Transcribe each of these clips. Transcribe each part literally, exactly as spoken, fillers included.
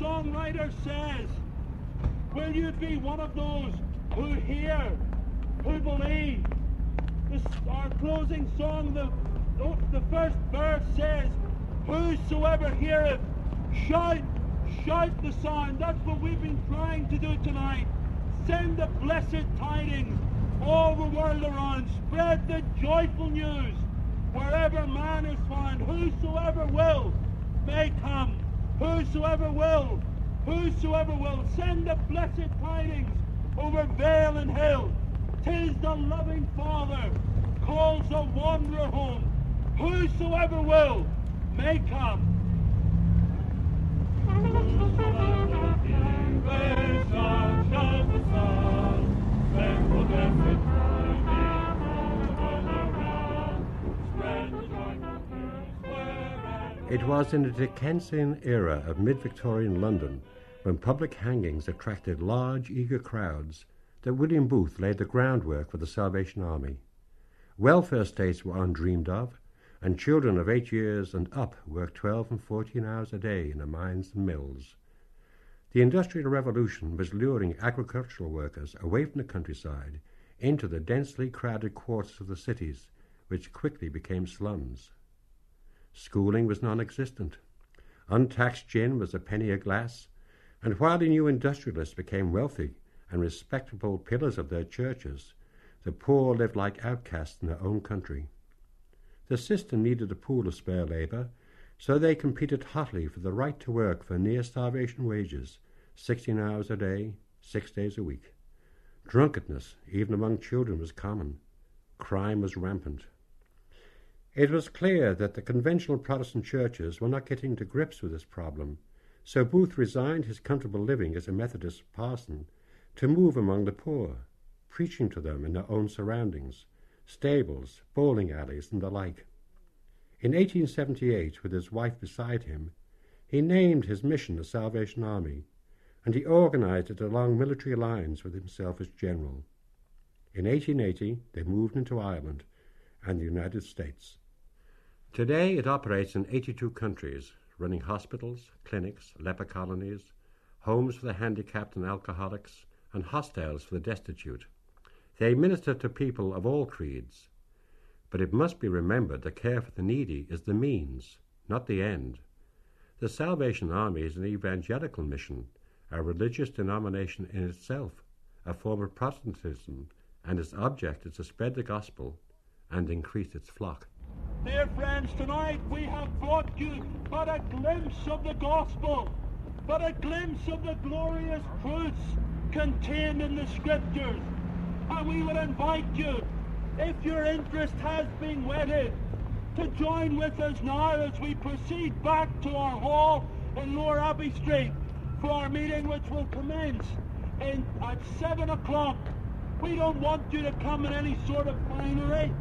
Songwriter says, will you be one of those who hear, who believe? This, our closing song, the, the first verse says, whosoever heareth, shout, shout the sound. That's what we've been trying to do tonight. Send the blessed tidings all the world around. Spread the joyful news wherever man is found. Whosoever will may come. Whosoever will, whosoever will, send the blessed tidings over vale and hill. 'Tis the loving Father calls a wanderer home. Whosoever will may come. It was in the Dickensian era of mid-Victorian London, when public hangings attracted large, eager crowds, that William Booth laid the groundwork for the Salvation Army. Welfare states were undreamed of, and children of eight years and up worked twelve and fourteen hours a day in the mines and mills. The Industrial Revolution was luring agricultural workers away from the countryside into the densely crowded quarters of the cities, which quickly became slums. Schooling was non-existent. Untaxed gin was a penny a glass, and while the new industrialists became wealthy and respectable pillars of their churches, the poor lived like outcasts in their own country. The system needed a pool of spare labour, so they competed hotly for the right to work for near-starvation wages, sixteen hours a day, six days a week. Drunkenness, even among children, was common. Crime was rampant. It was clear that the conventional Protestant churches were not getting to grips with this problem, so Booth resigned his comfortable living as a Methodist parson to move among the poor, preaching to them in their own surroundings, stables, bowling alleys, and the like. In eighteen seventy-eight, with his wife beside him, he named his mission the Salvation Army, and he organized it along military lines with himself as general. In eighteen eighty, they moved into Ireland and the United States. Today it operates in eighty-two countries, running hospitals, clinics, leper colonies, homes for the handicapped and alcoholics, and hostels for the destitute. They minister to people of all creeds. But it must be remembered that care for the needy is the means, not the end. The Salvation Army is an evangelical mission, a religious denomination in itself, a form of Protestantism, and its object is to spread the gospel and increase its flock. Dear friends, tonight we have brought you but a glimpse of the gospel, but a glimpse of the glorious truths contained in the scriptures. And we would invite you, if your interest has been whetted, to join with us now as we proceed back to our hall in Lower Abbey Street for our meeting, which will commence in, at seven o'clock. We don't want you to come in any sort of finery.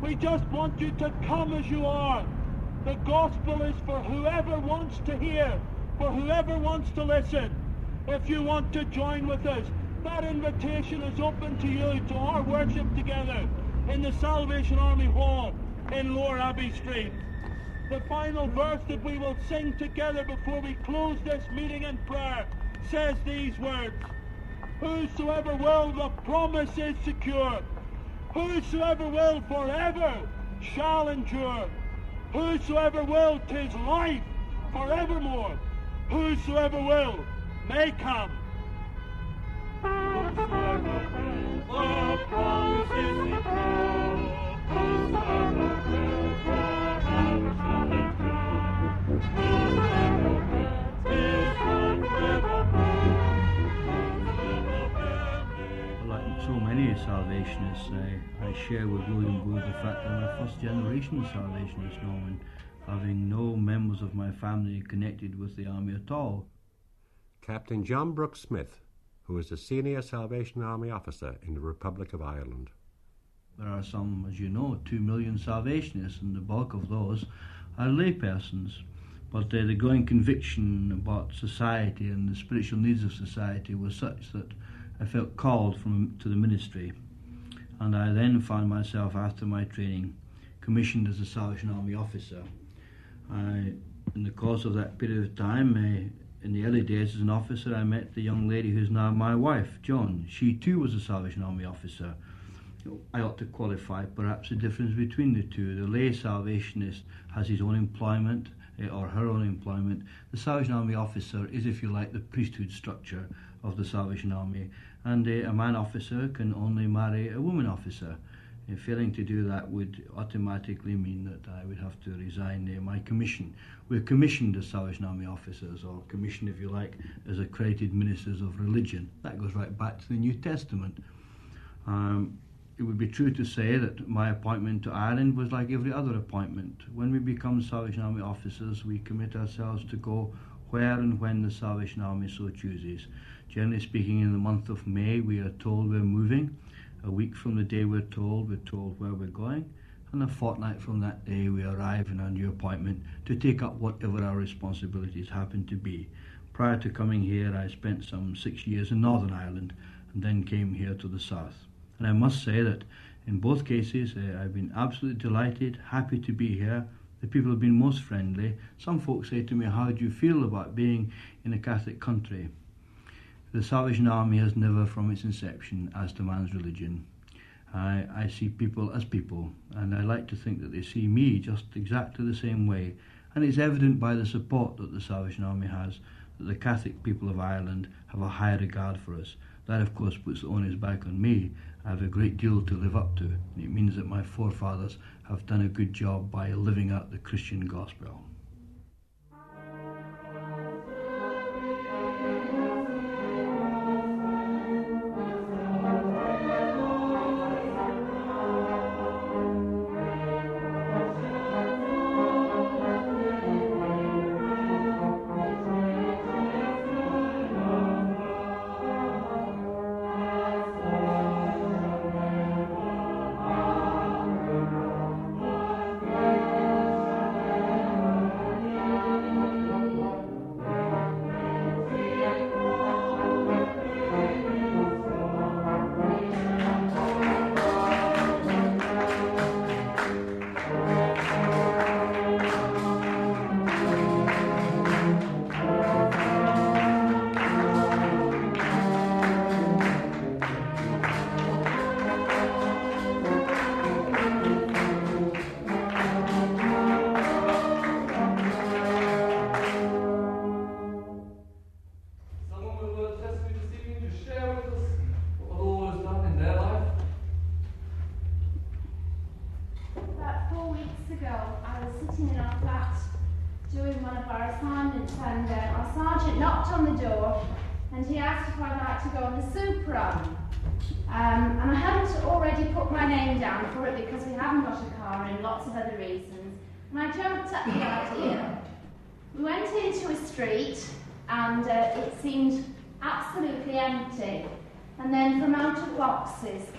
We just want you to come as you are. The gospel is for whoever wants to hear, for whoever wants to listen. If you want to join with us, that invitation is open to you to our worship together in the Salvation Army Hall in Lower Abbey Street. The final verse that we will sing together before we close this meeting in prayer says these words: whosoever will, the promise is secure. Whosoever will forever shall endure. Whosoever will, 'tis life forevermore. Whosoever will may come. The promise is secure. Whosoever will forever shall endure. Whosoever will, 'tis life forevermore. So many Salvation Salvationists. I, I share with William Booth the fact that I'm a first generation Salvationist, Norman, having no members of my family connected with the army at all. Captain John Brooks Smith, who is a senior Salvation Army officer in the Republic of Ireland. There are some, as you know, two million Salvationists, and the bulk of those are lay persons. But uh, the growing conviction about society and the spiritual needs of society was such that I felt called from to the ministry, and I then found myself, after my training, commissioned as a Salvation Army officer. I, in the course of that period of time, I, in the early days as an officer, I met the young lady who is now my wife, Joan. She too was a Salvation Army officer. I ought to qualify perhaps the difference between the two. The lay Salvationist has his own employment, or her own employment. The Salvation Army officer is, if you like, the priesthood structure of the Salvation Army, and uh, a man officer can only marry a woman officer. Uh, failing to do that would automatically mean that I would have to resign uh, my commission. We're commissioned as Salvation Army officers, or commissioned, if you like, as accredited ministers of religion. That goes right back to the New Testament. Um, It would be true to say that my appointment to Ireland was like every other appointment. When we become Salvation Army officers, we commit ourselves to go where and when the Salvation Army so chooses. Generally speaking, in the month of May, we are told we're moving. A week from the day we're told, we're told where we're going. And a fortnight from that day, we arrive in our new appointment to take up whatever our responsibilities happen to be. Prior to coming here, I spent some six years in Northern Ireland and then came here to the south. And I must say that in both cases uh, I've been absolutely delighted, happy to be here. The people have been most friendly. Some folks say to me, how do you feel about being in a Catholic country? The Salvation Army has never from its inception asked a man's religion. I, I see people as people, and I like to think that they see me just exactly the same way. And it's evident by the support that the Salvation Army has that the Catholic people of Ireland have a high regard for us. That, of course, puts the onus back on me. I have a great deal to live up to, and it means that my forefathers have done a good job by living out the Christian gospel.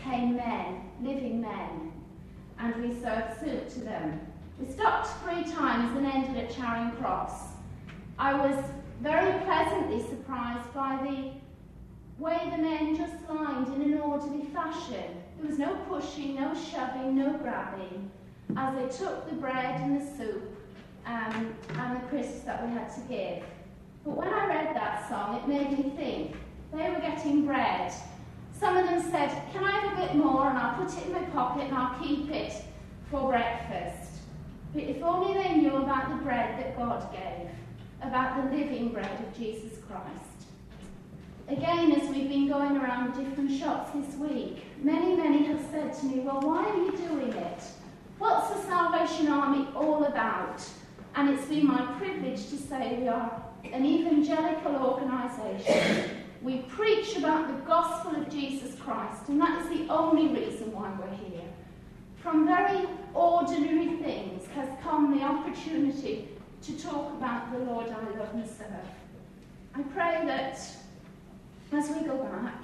Came men, living men, and we served soup to them. We stopped three times and ended at Charing Cross. I was very pleasantly surprised by the way the men just lined in an orderly fashion. There was no pushing, no shoving, no grabbing, as they took the bread and the soup um, and the crisps that we had to give. But when I read that song, it made me think they were getting bread. Some of them said, can I have a bit more and I'll put it in my pocket and I'll keep it for breakfast. But if only they knew about the bread that God gave, about the living bread of Jesus Christ. Again, as we've been going around different shops this week, many, many have said to me, well, why are you doing it? What's the Salvation Army all about? And it's been my privilege to say we are an evangelical organisation We preach about the gospel of Jesus Christ, and that is the only reason why we're here. From very ordinary things has come the opportunity to talk about the Lord I love and serve. I pray that as we go back,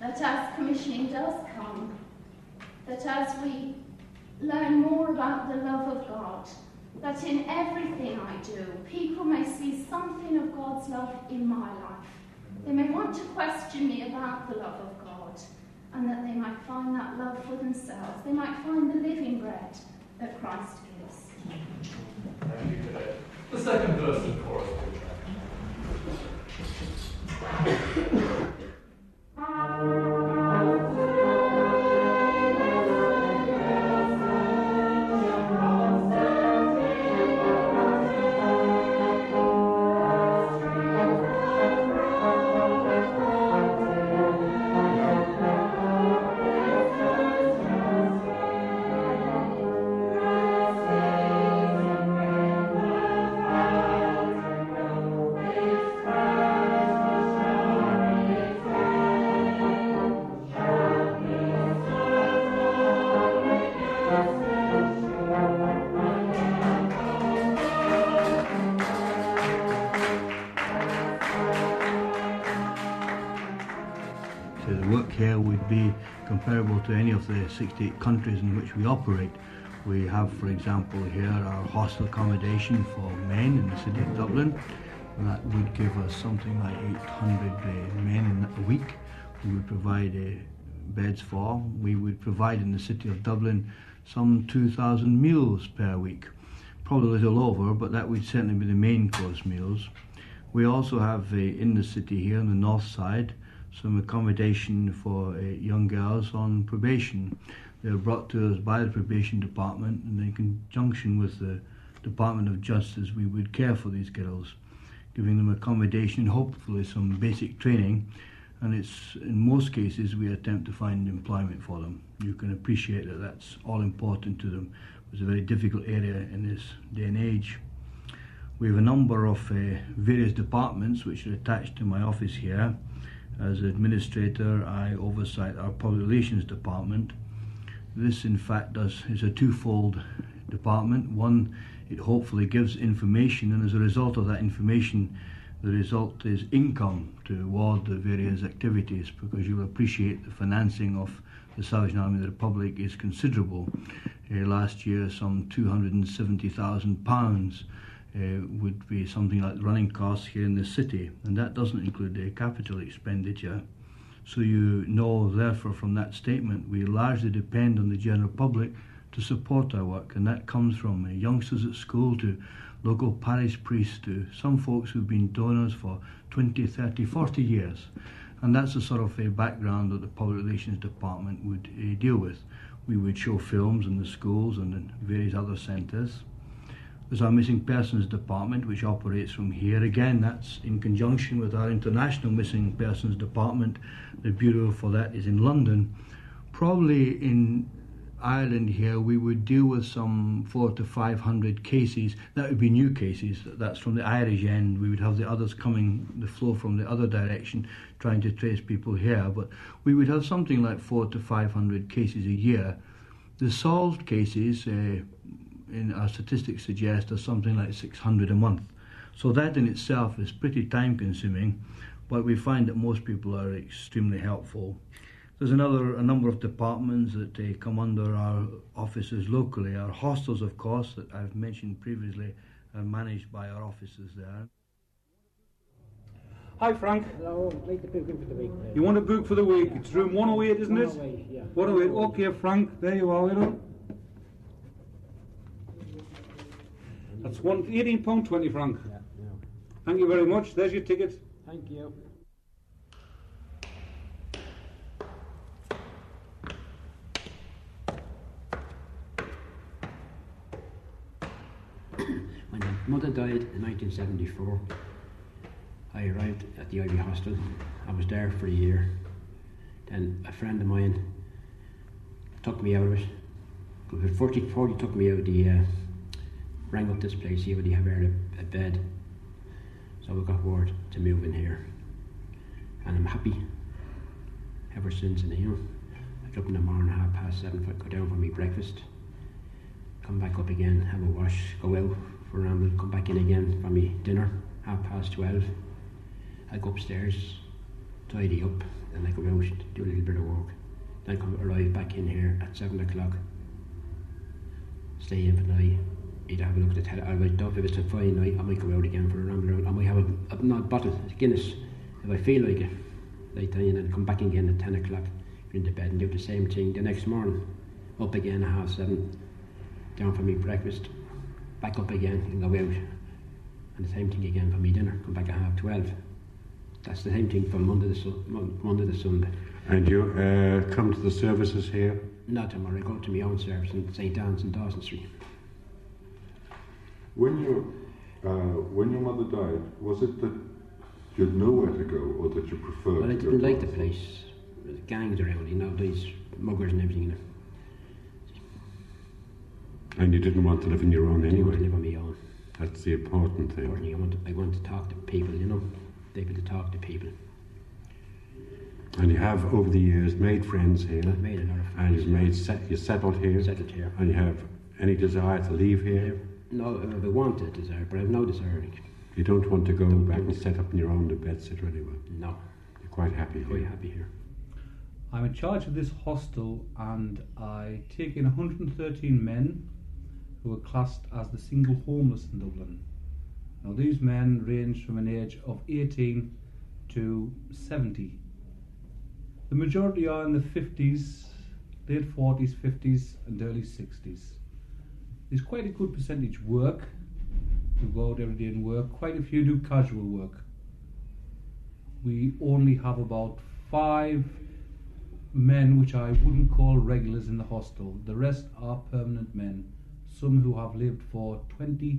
that as commissioning does come, that as we learn more about the love of God, that in everything I do, people may see something of God's love in my life. They may want to question me about the love of God, and that they might find that love for themselves. They might find the living bread that Christ gives. Thank you for that. The second verse of the chorus. Comparable to any of the sixty-eight countries in which we operate. We have, for example, here our hostel accommodation for men in the city of Dublin, and that would give us something like eight hundred uh, men in a week we would provide uh, beds for. We would provide in the city of Dublin some two thousand meals per week, probably a little over, but that would certainly be the main course meals. We also have uh, in the city here on the north side some accommodation for uh, young girls on probation. They are brought to us by the probation department, and in conjunction with the Department of Justice we would care for these girls, giving them accommodation, hopefully some basic training, and it's in most cases we attempt to find employment for them. You can appreciate that that's all important to them. It's a very difficult area in this day and age. We have a number of uh, various departments which are attached to my office here. As administrator, I oversight our public relations department. This, in fact, does is a twofold department. One, it hopefully gives information, and as a result of that information, the result is income toward the various activities, because you'll appreciate the financing of the Salvation Army of the Republic is considerable. Uh, last year, some two hundred seventy thousand pounds Uh, would be something like running costs here in the city, and that doesn't include the capital expenditure. So you know, therefore, from that statement, we largely depend on the general public to support our work, and that comes from uh, youngsters at school to local parish priests to some folks who've been donors for twenty, thirty, forty years. And that's the sort of uh, background that the Public Relations Department would uh, deal with. We would show films in the schools and in various other centres. There's our Missing Persons Department, which operates from here. Again, that's in conjunction with our International Missing Persons Department. The bureau for that is in London. Probably in Ireland here, we would deal with some four to five hundred cases. That would be new cases. That's from the Irish end. We would have the others coming, the flow from the other direction, trying to trace people here. But we would have something like four to five hundred cases a year. The solved cases, uh, in our statistics suggest, are something like six hundred a month. So that in itself is pretty time consuming, but we find that most people are extremely helpful. There's another a number of departments that uh, come under our offices locally. Our hostels, of course, that I've mentioned previously, are managed by our officers there. Hi Frank. Hello, I'd like to book in for the week. Please. You want a book for the week? Yeah. It's room one oh eight, isn't it? one oh eight, yeah. one oh eight, okay Frank, there you are, little. That's one eighteen pounds twenty, Frank. Yeah, yeah. Thank you very much. There's your ticket. Thank you. When my mother died in nineteen seventy-four, I arrived at the Ivy hostel. I was there for a year. Then a friend of mine took me out of it. Forty, forty took me out of the... Uh, rang up this place here, would you have a, a bed? So we got word to move in here. and I'm happy ever since in England. I get up in the morning half past seven, go down for me breakfast, come back up again, have a wash, go out for a ramble, come back in again for me dinner, half past twelve. I go upstairs, tidy up, and I go out, do a little bit of work. Then I come arrive back in here at seven o'clock, stay in for the night, either have a look at the telly. I might if it's a fine night, I might go out again for a ramble around. I might have a, a not bottle, a Guinness, if I feel like it. Like that, and then come back again at ten o'clock, go into bed and do the same thing the next morning. Up again at half seven, down for me breakfast, back up again and go out. And the same thing again for me dinner, come back at half twelve. That's the same thing from Monday to, Monday to Sunday. And you uh, come to the services here? Not tomorrow, I go to my own service in Saint Anne's in Dawson Street. When, you, uh, when your mother died, was it that you had nowhere to go or that you preferred well, to go? Well, I didn't like the place. There was gangs around, you know, these muggers and everything. You know. And you didn't want to live on your own anyway? I didn't want to live on my own. That's the important thing. Important. I, want to, I want to talk to people, you know. Able to talk to people. And you have over the years made friends here. I've made a lot of friends. And you've made se- you settled here. Settled here. And you have any desire to leave here? No, I want a desire, but I've no desire. You don't want to go don't back and set up in your own bedsitter anywhere? No. You're quite happy here. Quite happy here. I'm in charge of this hostel, and I take in one hundred thirteen men who are classed as the single homeless in Dublin. Now, these men range from an age of eighteen to seventy. The majority are in the fifties, late forties, fifties and early sixties. There's quite a good percentage work, who go out every day and work. Quite a few do casual work. We only have about five men which I wouldn't call regulars in the hostel. The rest are permanent men, some who have lived for twenty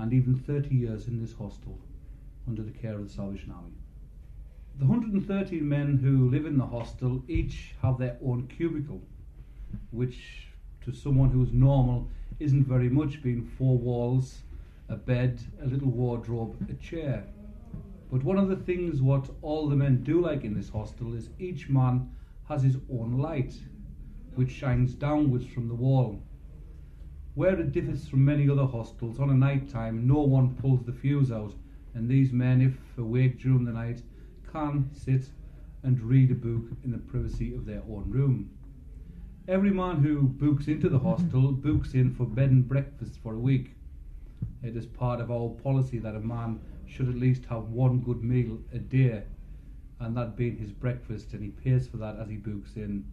and even thirty years in this hostel under the care of the Salvation Army. The one hundred thirteen men who live in the hostel each have their own cubicle, which to someone who's normal isn't very much, being four walls, a bed, a little wardrobe, a chair. But one of the things what all the men do like in this hostel is each man has his own light, which shines downwards from the wall. Where it differs from many other hostels, on a night time no one pulls the fuse out, and these men, if awake during the night, can sit and read a book in the privacy of their own room. Every man who books into the hostel books in for bed and breakfast for a week. It is part of our policy that a man should at least have one good meal a day, and that being his breakfast, and he pays for that as he books in.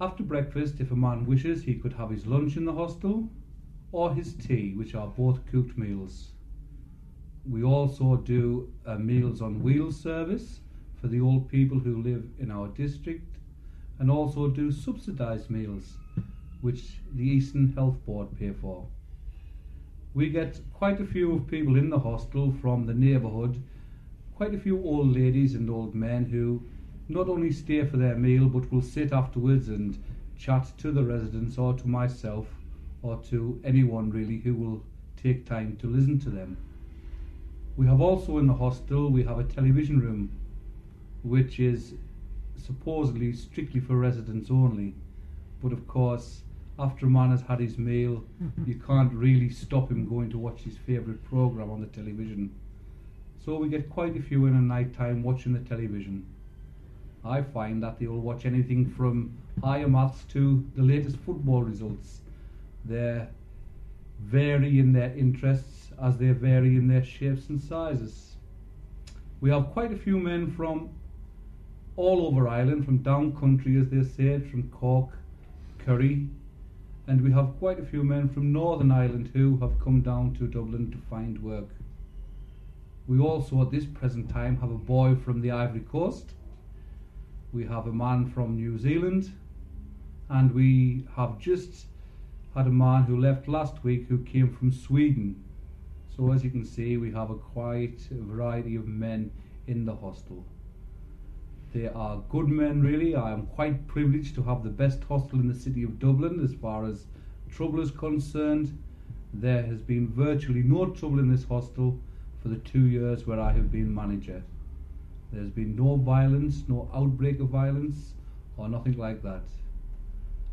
After breakfast, if a man wishes, he could have his lunch in the hostel or his tea, which are both cooked meals. We also do a Meals on Wheels service for the old people who live in our district, and also do subsidised meals, which the Eastern Health Board pay for. We get quite a few people in the hostel from the neighbourhood, quite a few old ladies and old men who not only stay for their meal, but will sit afterwards and chat to the residents or to myself or to anyone really who will take time to listen to them. We have also in the hostel, we have a television room, which is supposedly strictly for residents only. But of course, after a man has had his meal, you can't really stop him going to watch his favourite programme on the television. So we get quite a few in at night time watching the television. I find that they will watch anything from higher maths to the latest football results. They vary in their interests as they vary in their shapes and sizes. We have quite a few men from all over Ireland, from down country as they say, from Cork, Kerry, and we have quite a few men from Northern Ireland who have come down to Dublin to find work. We also at this present time have a boy from the Ivory Coast. We have a man from New Zealand, and we have just had a man who left last week who came from Sweden. So as you can see, we have a quite a variety of men in the hostel. They are good men really. I am quite privileged to have the best hostel in the city of Dublin as far as trouble is concerned. There has been virtually no trouble in this hostel for the two years where I have been manager. There's been no violence, no outbreak of violence, or nothing like that.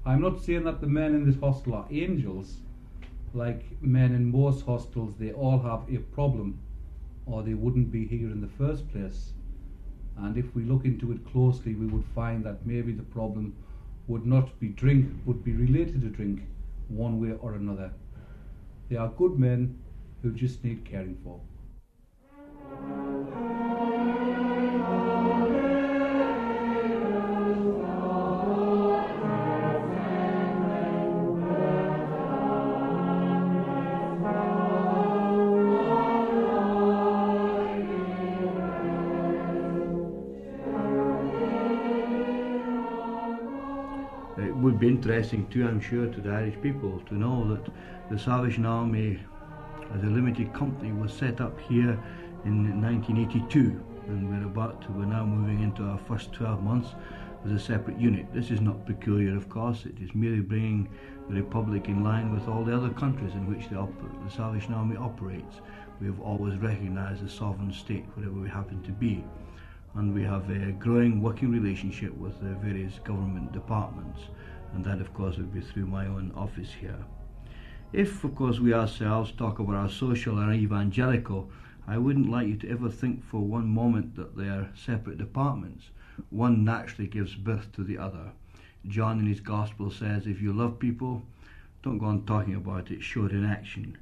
I'm not saying that the men in this hostel are angels. Like men in most hostels, they all have a problem, or they wouldn't be here in the first place. And if we look into it closely, we would find that maybe the problem would not be drink, would be related to drink one way or another. They are good men who just need caring for. Would be interesting too, I'm sure, to the Irish people to know that the Salvation Army as a limited company was set up here in nineteen eighty-two, and we're about to, we're now moving into our first twelve months as a separate unit. This is not peculiar, of course, it is merely bringing the Republic in line with all the other countries in which the, the Salvation Army operates. We have always recognised a sovereign state wherever we happen to be, and we have a growing working relationship with the various government departments. And that, of course, would be through my own office here. If, of course, we ourselves talk about our social or evangelical, I wouldn't like you to ever think for one moment that they are separate departments. One naturally gives birth to the other. John in his Gospel says, if you love people, don't go on talking about it, show it in action.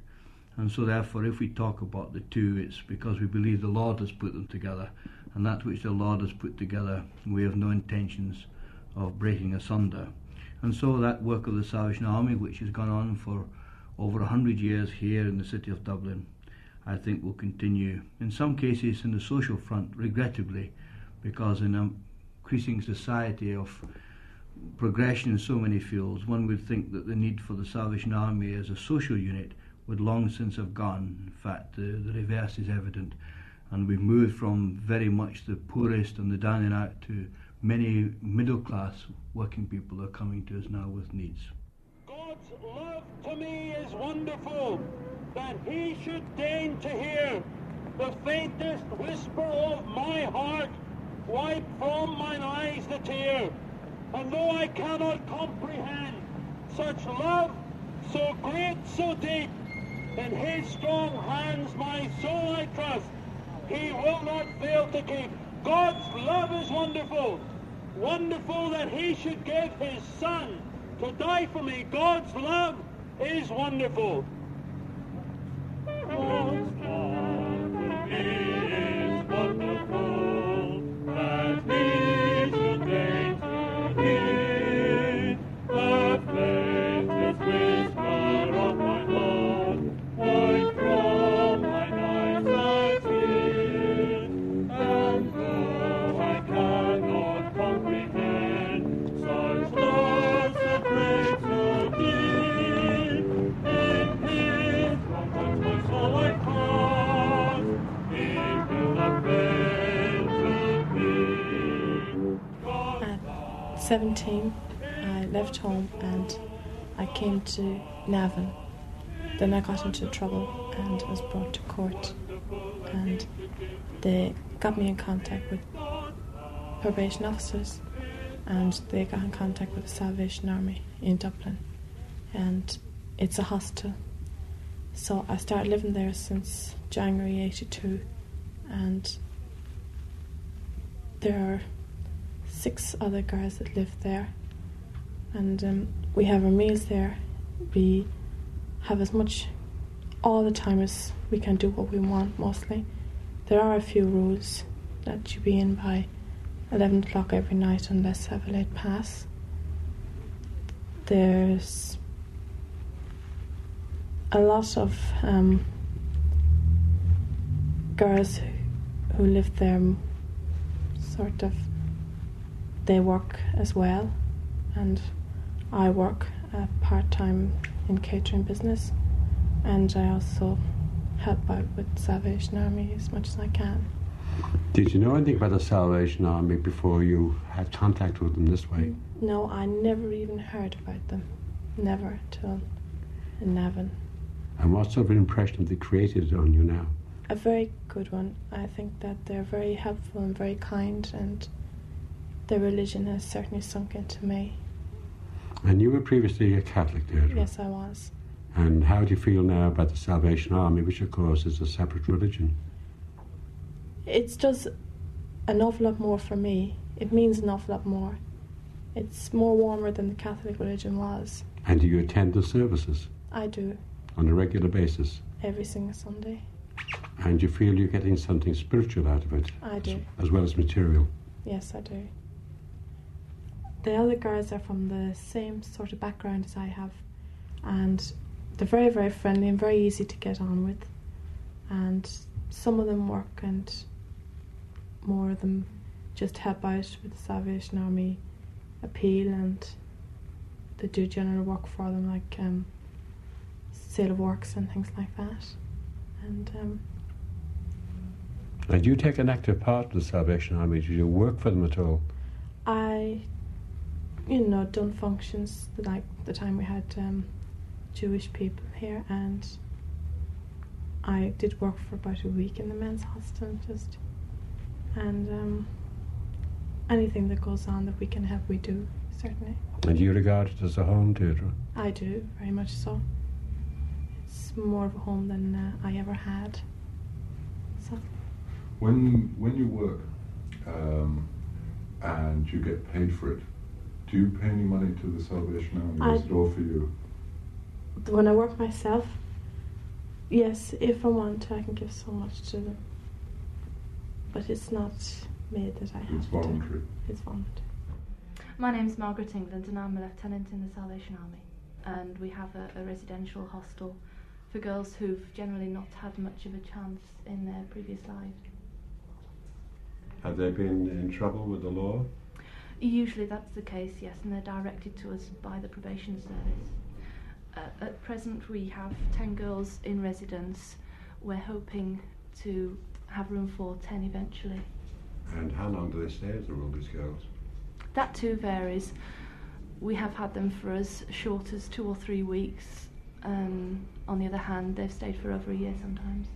And so, therefore, if we talk about the two, it's because we believe the Lord has put them together, and that which the Lord has put together, we have no intentions of breaking asunder. And so that work of the Salvation Army, which has gone on for over one hundred years here in the city of Dublin, I think will continue. In some cases in the social front, regrettably, because in an increasing society of progression in so many fields, one would think that the need for the Salvation Army as a social unit would long since have gone. In fact, the, the reverse is evident. And we've moved from very much the poorest and the down and out to many middle-class working people are coming to us now with needs. God's love to me is wonderful, that he should deign to hear the faintest whisper of my heart, wipe from mine eyes the tear. And though I cannot comprehend such love, so great, so deep, in his strong hands my soul I trust, he will not fail to keep. God's love is wonderful. Wonderful that he should give his son to die for me. God's love is wonderful. God's love for me is wonderful, that he should deign to hear the faintest whisper of my heart, wipe from mine eyes thy tears, and though I cannot comprehend such love so great so deep, in his strong hands my soul I trust, he will not fail to me. At seventeen, I left home and I came to Navan. Then I got into trouble and was brought to court, and they got me in contact with probation officers, and they got in contact with the Salvation Army in Dublin, and it's a hostel. So I started living there since January eighty-two, and there are six other girls that live there, and um, we have our meals there. We have as much all the time as we can do what we want, mostly. There are a few rules that you be in by eleven o'clock every night unless have a late pass. There's a lot of um, girls who, who live there, sort of, they work as well, and I work uh, part-time in catering business, and I also help out with Salvation Army as much as I can. Did you know anything about the Salvation Army before you had contact with them this way? No, I never even heard about them. Never till in Navan. And what sort of an impression have they created on you now? a very good one. I think that they're very helpful and very kind, and the religion has certainly sunk into me. And you were previously a Catholic, Deirdre? Yes, I was. And how do you feel now about the Salvation Army, which of course is a separate religion? It does an awful lot more for me. It means an awful lot more. It's more warmer than the Catholic religion was. And do you attend the services? I do. On a regular basis? Every single Sunday. And you feel you're getting something spiritual out of it? I do. As, as well as material? Yes, I do. The other girls are from the same sort of background as I have, and they're very, very friendly and very easy to get on with. And some of them work and more of them just help out with the Salvation Army appeal, and they do general work for them, like um, sale of works and things like that. And um, and you take an active part in the Salvation Army. Do you work for them at all? I, you know, done functions like the time we had um, Jewish people here, and I did work for about a week in the men's hostel, just and um, anything that goes on that we can help, we do, certainly. And you regard it as a home, Deirdre? I do, very much so. It's more of a home than uh, I ever had. So. When when you work um, and you get paid for it, do you pay any money to the Salvation Army? Is it all for you? When I work myself, yes, if I want to, I can give so much to them. But it's not made that I have to. It's voluntary. It's voluntary. My name's Margaret England, and I'm a lieutenant in the Salvation Army. And we have a, a residential hostel for girls who've generally not had much of a chance in their previous lives. Have they been in trouble with the law? Usually that's the case, yes, and they're directed to us by the probation service. Uh, at present we have ten girls in residence. We're hoping to have room for ten eventually. And how long do they stay as the Rubies girls? That too varies. We have had them for as short as two or three weeks. Um, on the other hand, they've stayed for over a year sometimes.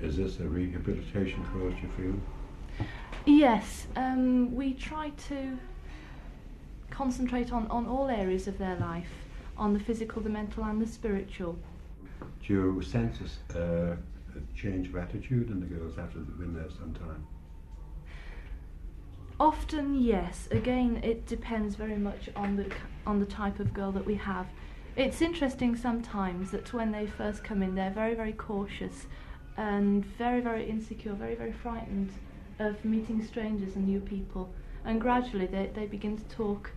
Is this a rehabilitation course, you feel? Yes. Um, we try to concentrate on, on all areas of their life, on the physical, the mental and the spiritual. Do you sense a, uh, a change of attitude in the girls after they've been there some time? Often, yes. Again, it depends very much on the on the type of girl that we have. It's interesting sometimes that when they first come in, they're very, very cautious and very, very insecure, very, very frightened of meeting strangers and new people. And gradually, they, they begin to talk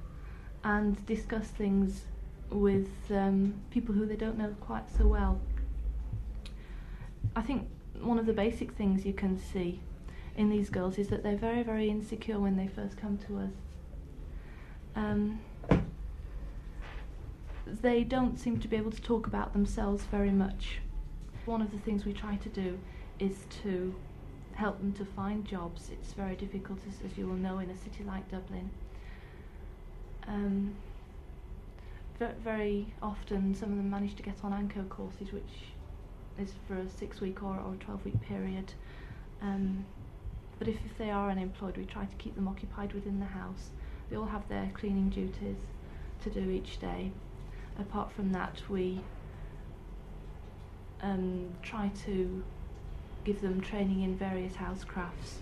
and discuss things with um, people who they don't know quite so well. I think one of the basic things you can see in these girls is that they're very, very insecure when they first come to us. Um, they don't seem to be able to talk about themselves very much. One of the things we try to do is to help them to find jobs. It's very difficult, as, as you will know, in a city like Dublin. Um, very often some of them manage to get on ANCO courses, which is for a six-week or, or a twelve-week period. Um, But if, if they are unemployed, we try to keep them occupied within the house. They all have their cleaning duties to do each day. Apart from that, we um, try to give them training in various housecrafts.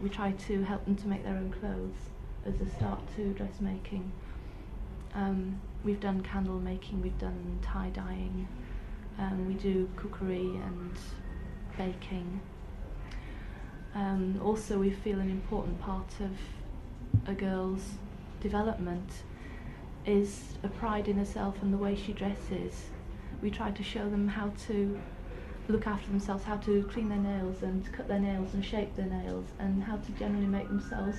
We try to help them to make their own clothes as a start to dressmaking. Um, we've done candle making, we've done tie dyeing, um, we do cookery and baking. Um, also, we feel an important part of a girl's development is a pride in herself and the way she dresses. We try to show them how to look after themselves, how to clean their nails and cut their nails and shape their nails, and how to generally make themselves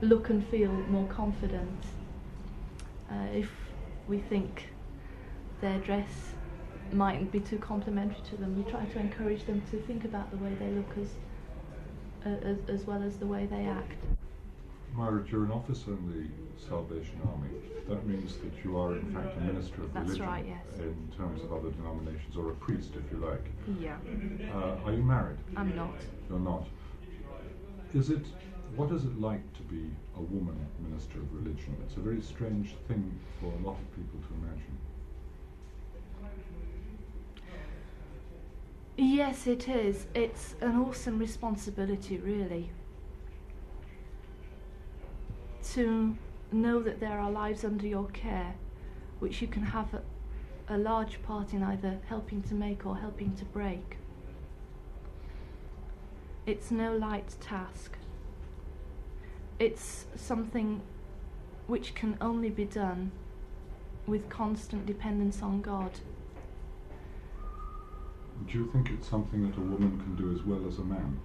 look and feel more confident. Uh, if we think their dress mightn't be too complimentary to them, we try to encourage them to think about the way they look as Uh, as, as well as the way they act. Myra, you're an officer in the Salvation Army. That means that you are in fact a minister of That's religion right, yes. in terms of other denominations, or a priest if you like. Yeah. Uh, are you married? I'm not. You're not. Is it, what is it like to be a woman minister of religion? It's a very strange thing for a lot of people to imagine. Yes, it is. It's an awesome responsibility, really, to know that there are lives under your care, which you can have a, a large part in either helping to make or helping to break. It's no light task. It's something which can only be done with constant dependence on God. Do you think it's something that a woman can do as well as a man?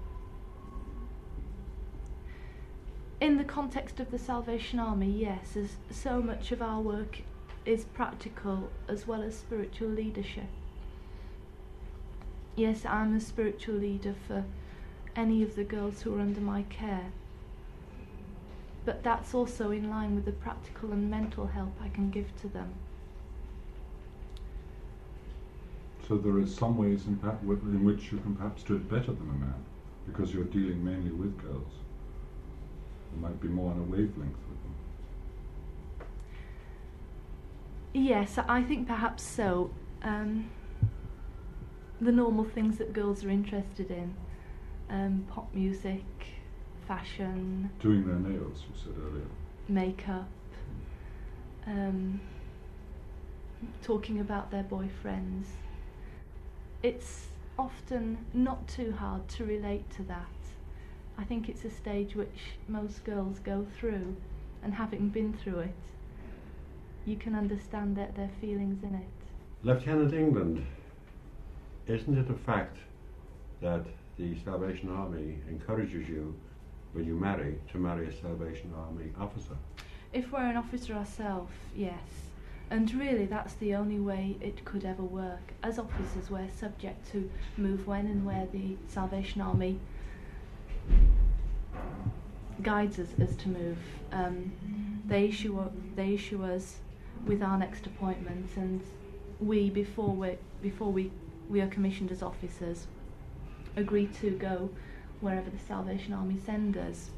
In the context of the Salvation Army, yes, as so much of our work is practical as well as spiritual leadership. Yes, I'm a spiritual leader for any of the girls who are under my care. But that's also in line with the practical and mental help I can give to them. So there are some ways in, in which you can perhaps do it better than a man, because you're dealing mainly with girls. You might be more on a wavelength with them. Yes, I think perhaps so. Um, the normal things that girls are interested in, um, pop music, fashion. Doing their nails, you said earlier. Makeup. Um, talking about their boyfriends. It's often not too hard to relate to that. I think it's a stage which most girls go through, and having been through it, you can understand their, their feelings in it. Lieutenant England, isn't it a fact that the Salvation Army encourages you, when you marry, to marry a Salvation Army officer? If we're an officer ourselves, yes. And really that's the only way it could ever work. As officers, we're subject to move when and where the Salvation Army guides us as to move. Um, they issue they issue us with our next appointment, and we, before we before we we are commissioned as officers, agree to go wherever the Salvation Army send us.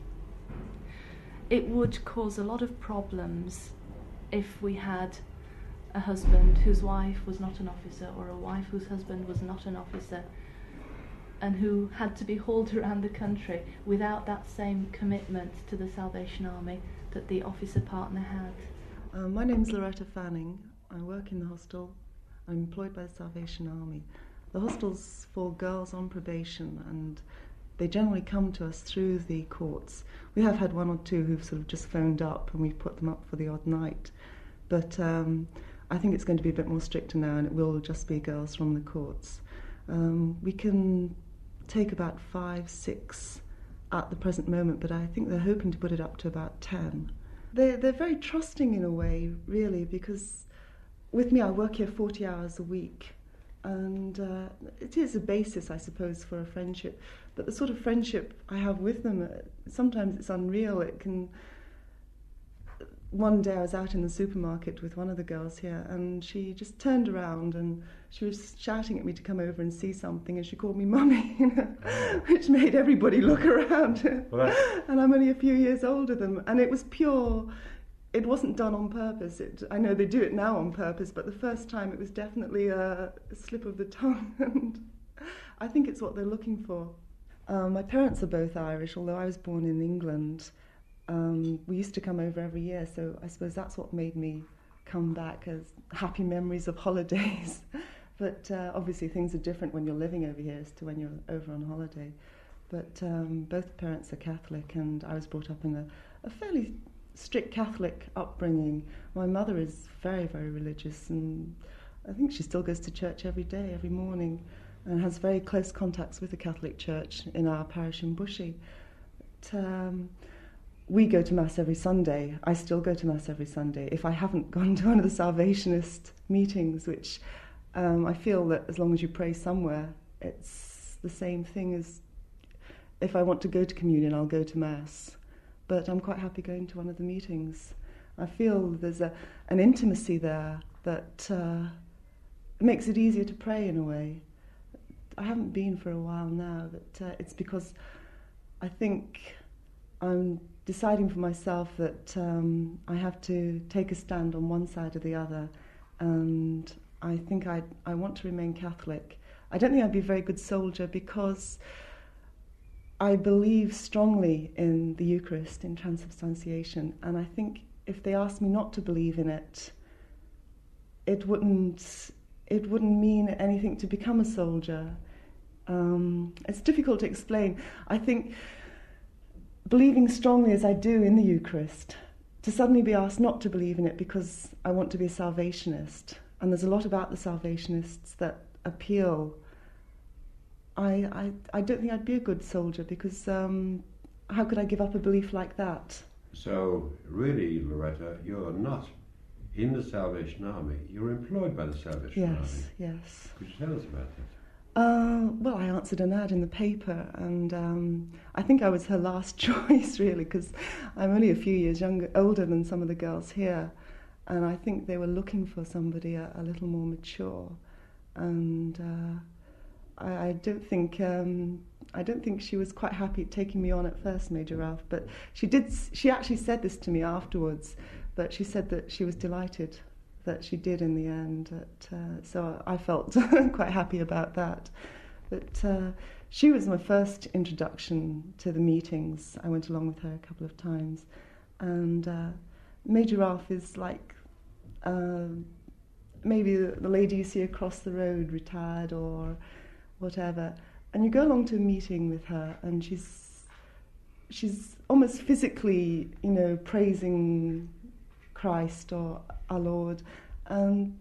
It would cause a lot of problems if we had a husband whose wife was not an officer, or a wife whose husband was not an officer, and who had to be hauled around the country without that same commitment to the Salvation Army that the officer partner had. Uh, my name's Loretta Fanning. I work in the hostel. I'm employed by the Salvation Army. The hostel's for girls on probation, and they generally come to us through the courts. We have had one or two who've sort of just phoned up, and we've put them up for the odd night. But um, I think it's going to be a bit more stricter now, and it will just be girls from the courts. Um, we can take about five, six at the present moment, but I think they're hoping to put it up to about ten. They're, they're very trusting in a way, really, because with me I work here forty hours a week, and uh, it is a basis, I suppose, for a friendship. But the sort of friendship I have with them, uh, sometimes it's unreal. It can... One day I was out in the supermarket with one of the girls here, and she just turned around and she was shouting at me to come over and see something, and she called me Mummy, you know, which made everybody look around. Well, and I'm only a few years older than them, and it was pure, it wasn't done on purpose. It, I know they do it now on purpose, but the first time it was definitely a slip of the tongue, and I think it's what they're looking for. Um, my parents are both Irish, although I was born in England. Um, we used to come over every year, so I suppose that's what made me come back, as happy memories of holidays. But uh, obviously things are different when you're living over here as to when you're over on holiday. But um, both parents are Catholic, and I was brought up in a, a fairly strict Catholic upbringing. My mother is very, very religious, and I think she still goes to church every day, every morning, and has very close contacts with the Catholic Church in our parish in Bushy. But, um, we go to Mass every Sunday. I still go to Mass every Sunday. If I haven't gone to one of the Salvationist meetings, which um, I feel that as long as you pray somewhere, it's the same thing as if I want to go to communion, I'll go to Mass. but I'm quite happy going to one of the meetings. I feel there's a, an intimacy there that uh, makes it easier to pray in a way. I haven't been for a while now, but uh, it's because I think I'm deciding for myself that um, I have to take a stand on one side or the other, and I think I I want to remain Catholic. I don't think I'd be a very good soldier because I believe strongly in the Eucharist, in transubstantiation, and I think if they asked me not to believe in it, it wouldn't it wouldn't mean anything to become a soldier. Um, it's difficult to explain. I think believing strongly as I do in the Eucharist, to suddenly be asked not to believe in it because I want to be a Salvationist, and there's a lot about the Salvationists that appeal. I I, I don't think I'd be a good soldier because um, how could I give up a belief like that? So really, Loretta, you're not in the Salvation Army. You're employed by the Salvation Army. Yes, yes. Could you tell us about that? Uh, well, I answered an ad in the paper, and um, I think I was her last choice, really, because I'm only a few years younger, older than some of the girls here, and I think they were looking for somebody a, a little more mature, and uh, I, I don't think um, I don't think she was quite happy taking me on at first, Major Ralph. But she did. She actually said this to me afterwards, but she said that she was delighted that she did in the end, that, uh, so I felt quite happy about that. But uh, she was my first introduction to the meetings. I went along with her a couple of times, and uh, Major Ralph is like uh, maybe the lady you see across the road, retired or whatever, and you go along to a meeting with her, and she's she's almost physically, you know, praising Christ or our Lord, and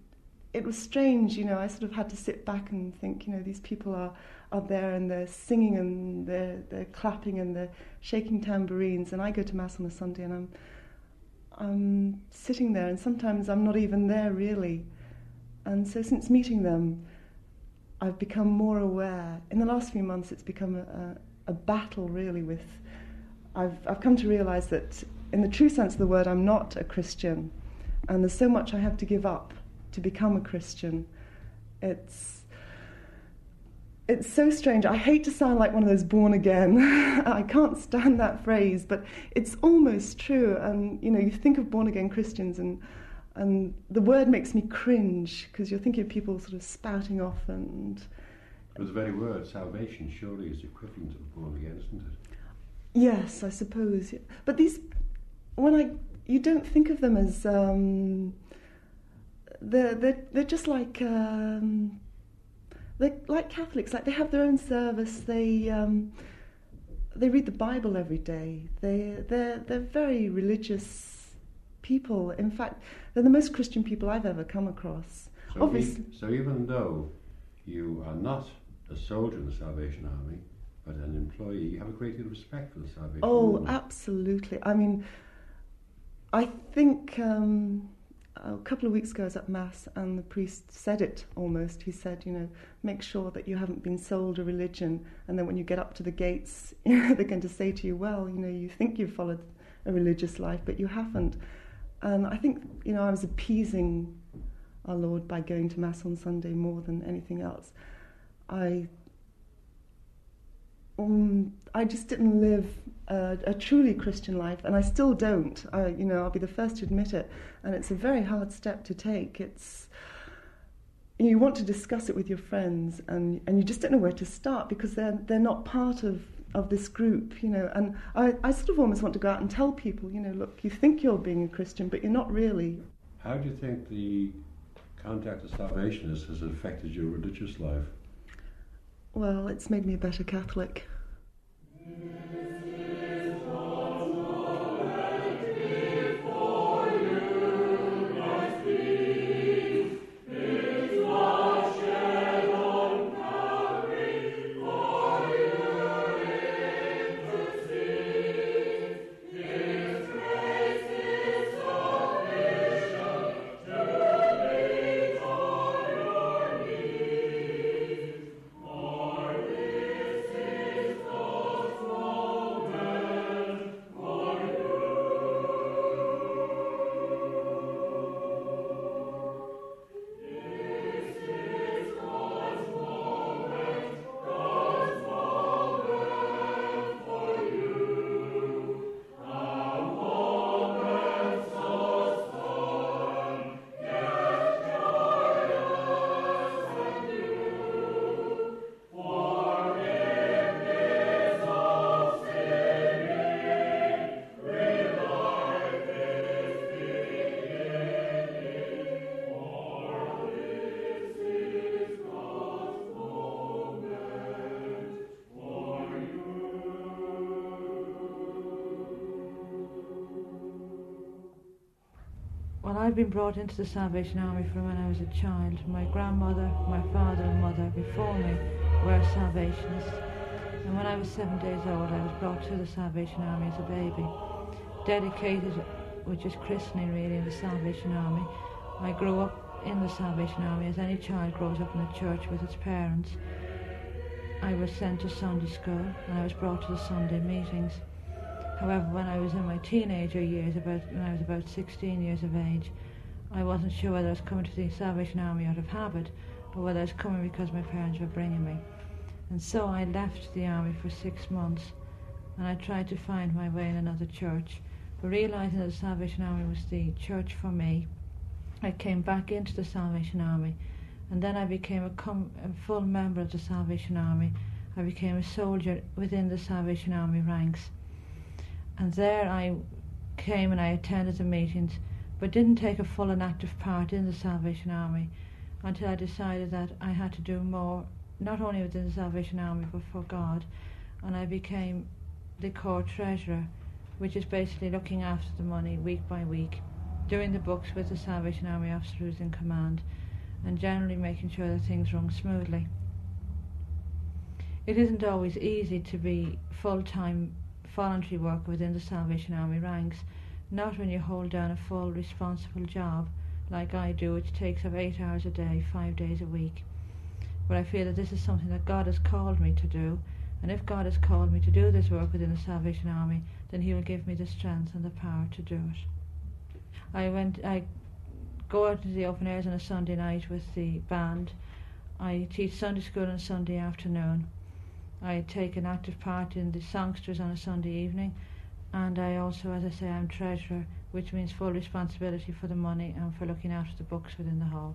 it was strange, you know, I sort of had to sit back and think, you know, these people are, are there and they're singing and they're, they're clapping and they're shaking tambourines, and I go to Mass on a Sunday and I'm I'm sitting there, and sometimes I'm not even there really. And so since meeting them, I've become more aware. In the last few months it's become a, a, a battle really with, I've I've come to realise that in the true sense of the word I'm not a Christian. And there's so much I have to give up to become a Christian. It's it's so strange. I hate to sound like one of those born again. I can't stand that phrase, but it's almost true. And you know, you think of born again Christians, and and the word makes me cringe because you're thinking of people sort of spouting off and. Well, the very word salvation surely is equivalent to born again, isn't it? Yes, I suppose. But these, when I. You don't think of them as um, they're, they're they're just like um, they're like Catholics. Like they have their own service. They um, they read the Bible every day. They they're they're very religious people. In fact, they're the most Christian people I've ever come across. So obviously, e- so even though you are not a soldier in the Salvation Army, but an employee, you have a great deal of respect for the Salvation Army. Oh, absolutely. I mean. I think um, a couple of weeks ago I was at Mass and the priest said it almost. He said, you know, make sure that you haven't been sold a religion, and then when you get up to the gates, you know, they're going to say to you, well, you know, you think you've followed a religious life, but you haven't. And I think, you know, I was appeasing our Lord by going to Mass on Sunday more than anything else. I, um, I just didn't live Uh, a truly Christian life, and I still don't. I, you know, I'll be the first to admit it, and it's a very hard step to take. It's you want to discuss it with your friends, and and you just don't know where to start because they're they're not part of, of this group, you know. And I, I sort of almost want to go out and tell people, you know, look, you think you're being a Christian, but you're not really. How do you think the contact of Salvationists has affected your religious life? Well, it's made me a better Catholic. I'd been brought into the Salvation Army from when I was a child. My grandmother, my father and mother before me were Salvationists. And when I was seven days old, I was brought to the Salvation Army as a baby. Dedicated, which is christening really, in the Salvation Army. I grew up in the Salvation Army as any child grows up in a church with its parents. I was sent to Sunday school and I was brought to the Sunday meetings. However, when I was in my teenager years, about when I was about sixteen years of age, I wasn't sure whether I was coming to the Salvation Army out of habit or whether I was coming because my parents were bringing me. And so I left the army for six months and I tried to find my way in another church. But realising that the Salvation Army was the church for me, I came back into the Salvation Army, and then I became a, com- a full member of the Salvation Army. I became a soldier within the Salvation Army ranks. And there I came and I attended the meetings, but didn't take a full and active part in the Salvation Army until I decided that I had to do more, not only within the Salvation Army, but for God. And I became the corps treasurer, which is basically looking after the money week by week, doing the books with the Salvation Army officers in command, and generally making sure that things run smoothly. It isn't always easy to be full-time voluntary work within the Salvation Army ranks, not when you hold down a full responsible job like I do, which takes up eight hours a day, five days a week. But I feel that this is something that God has called me to do, and if God has called me to do this work within the Salvation Army, then he will give me the strength and the power to do it. I went, I go out to the open airs on a Sunday night with the band. I teach Sunday school on a Sunday afternoon. I take an active part in the songsters on a Sunday evening, and I also, as I say, I'm treasurer, which means full responsibility for the money and for looking after the books within the hall.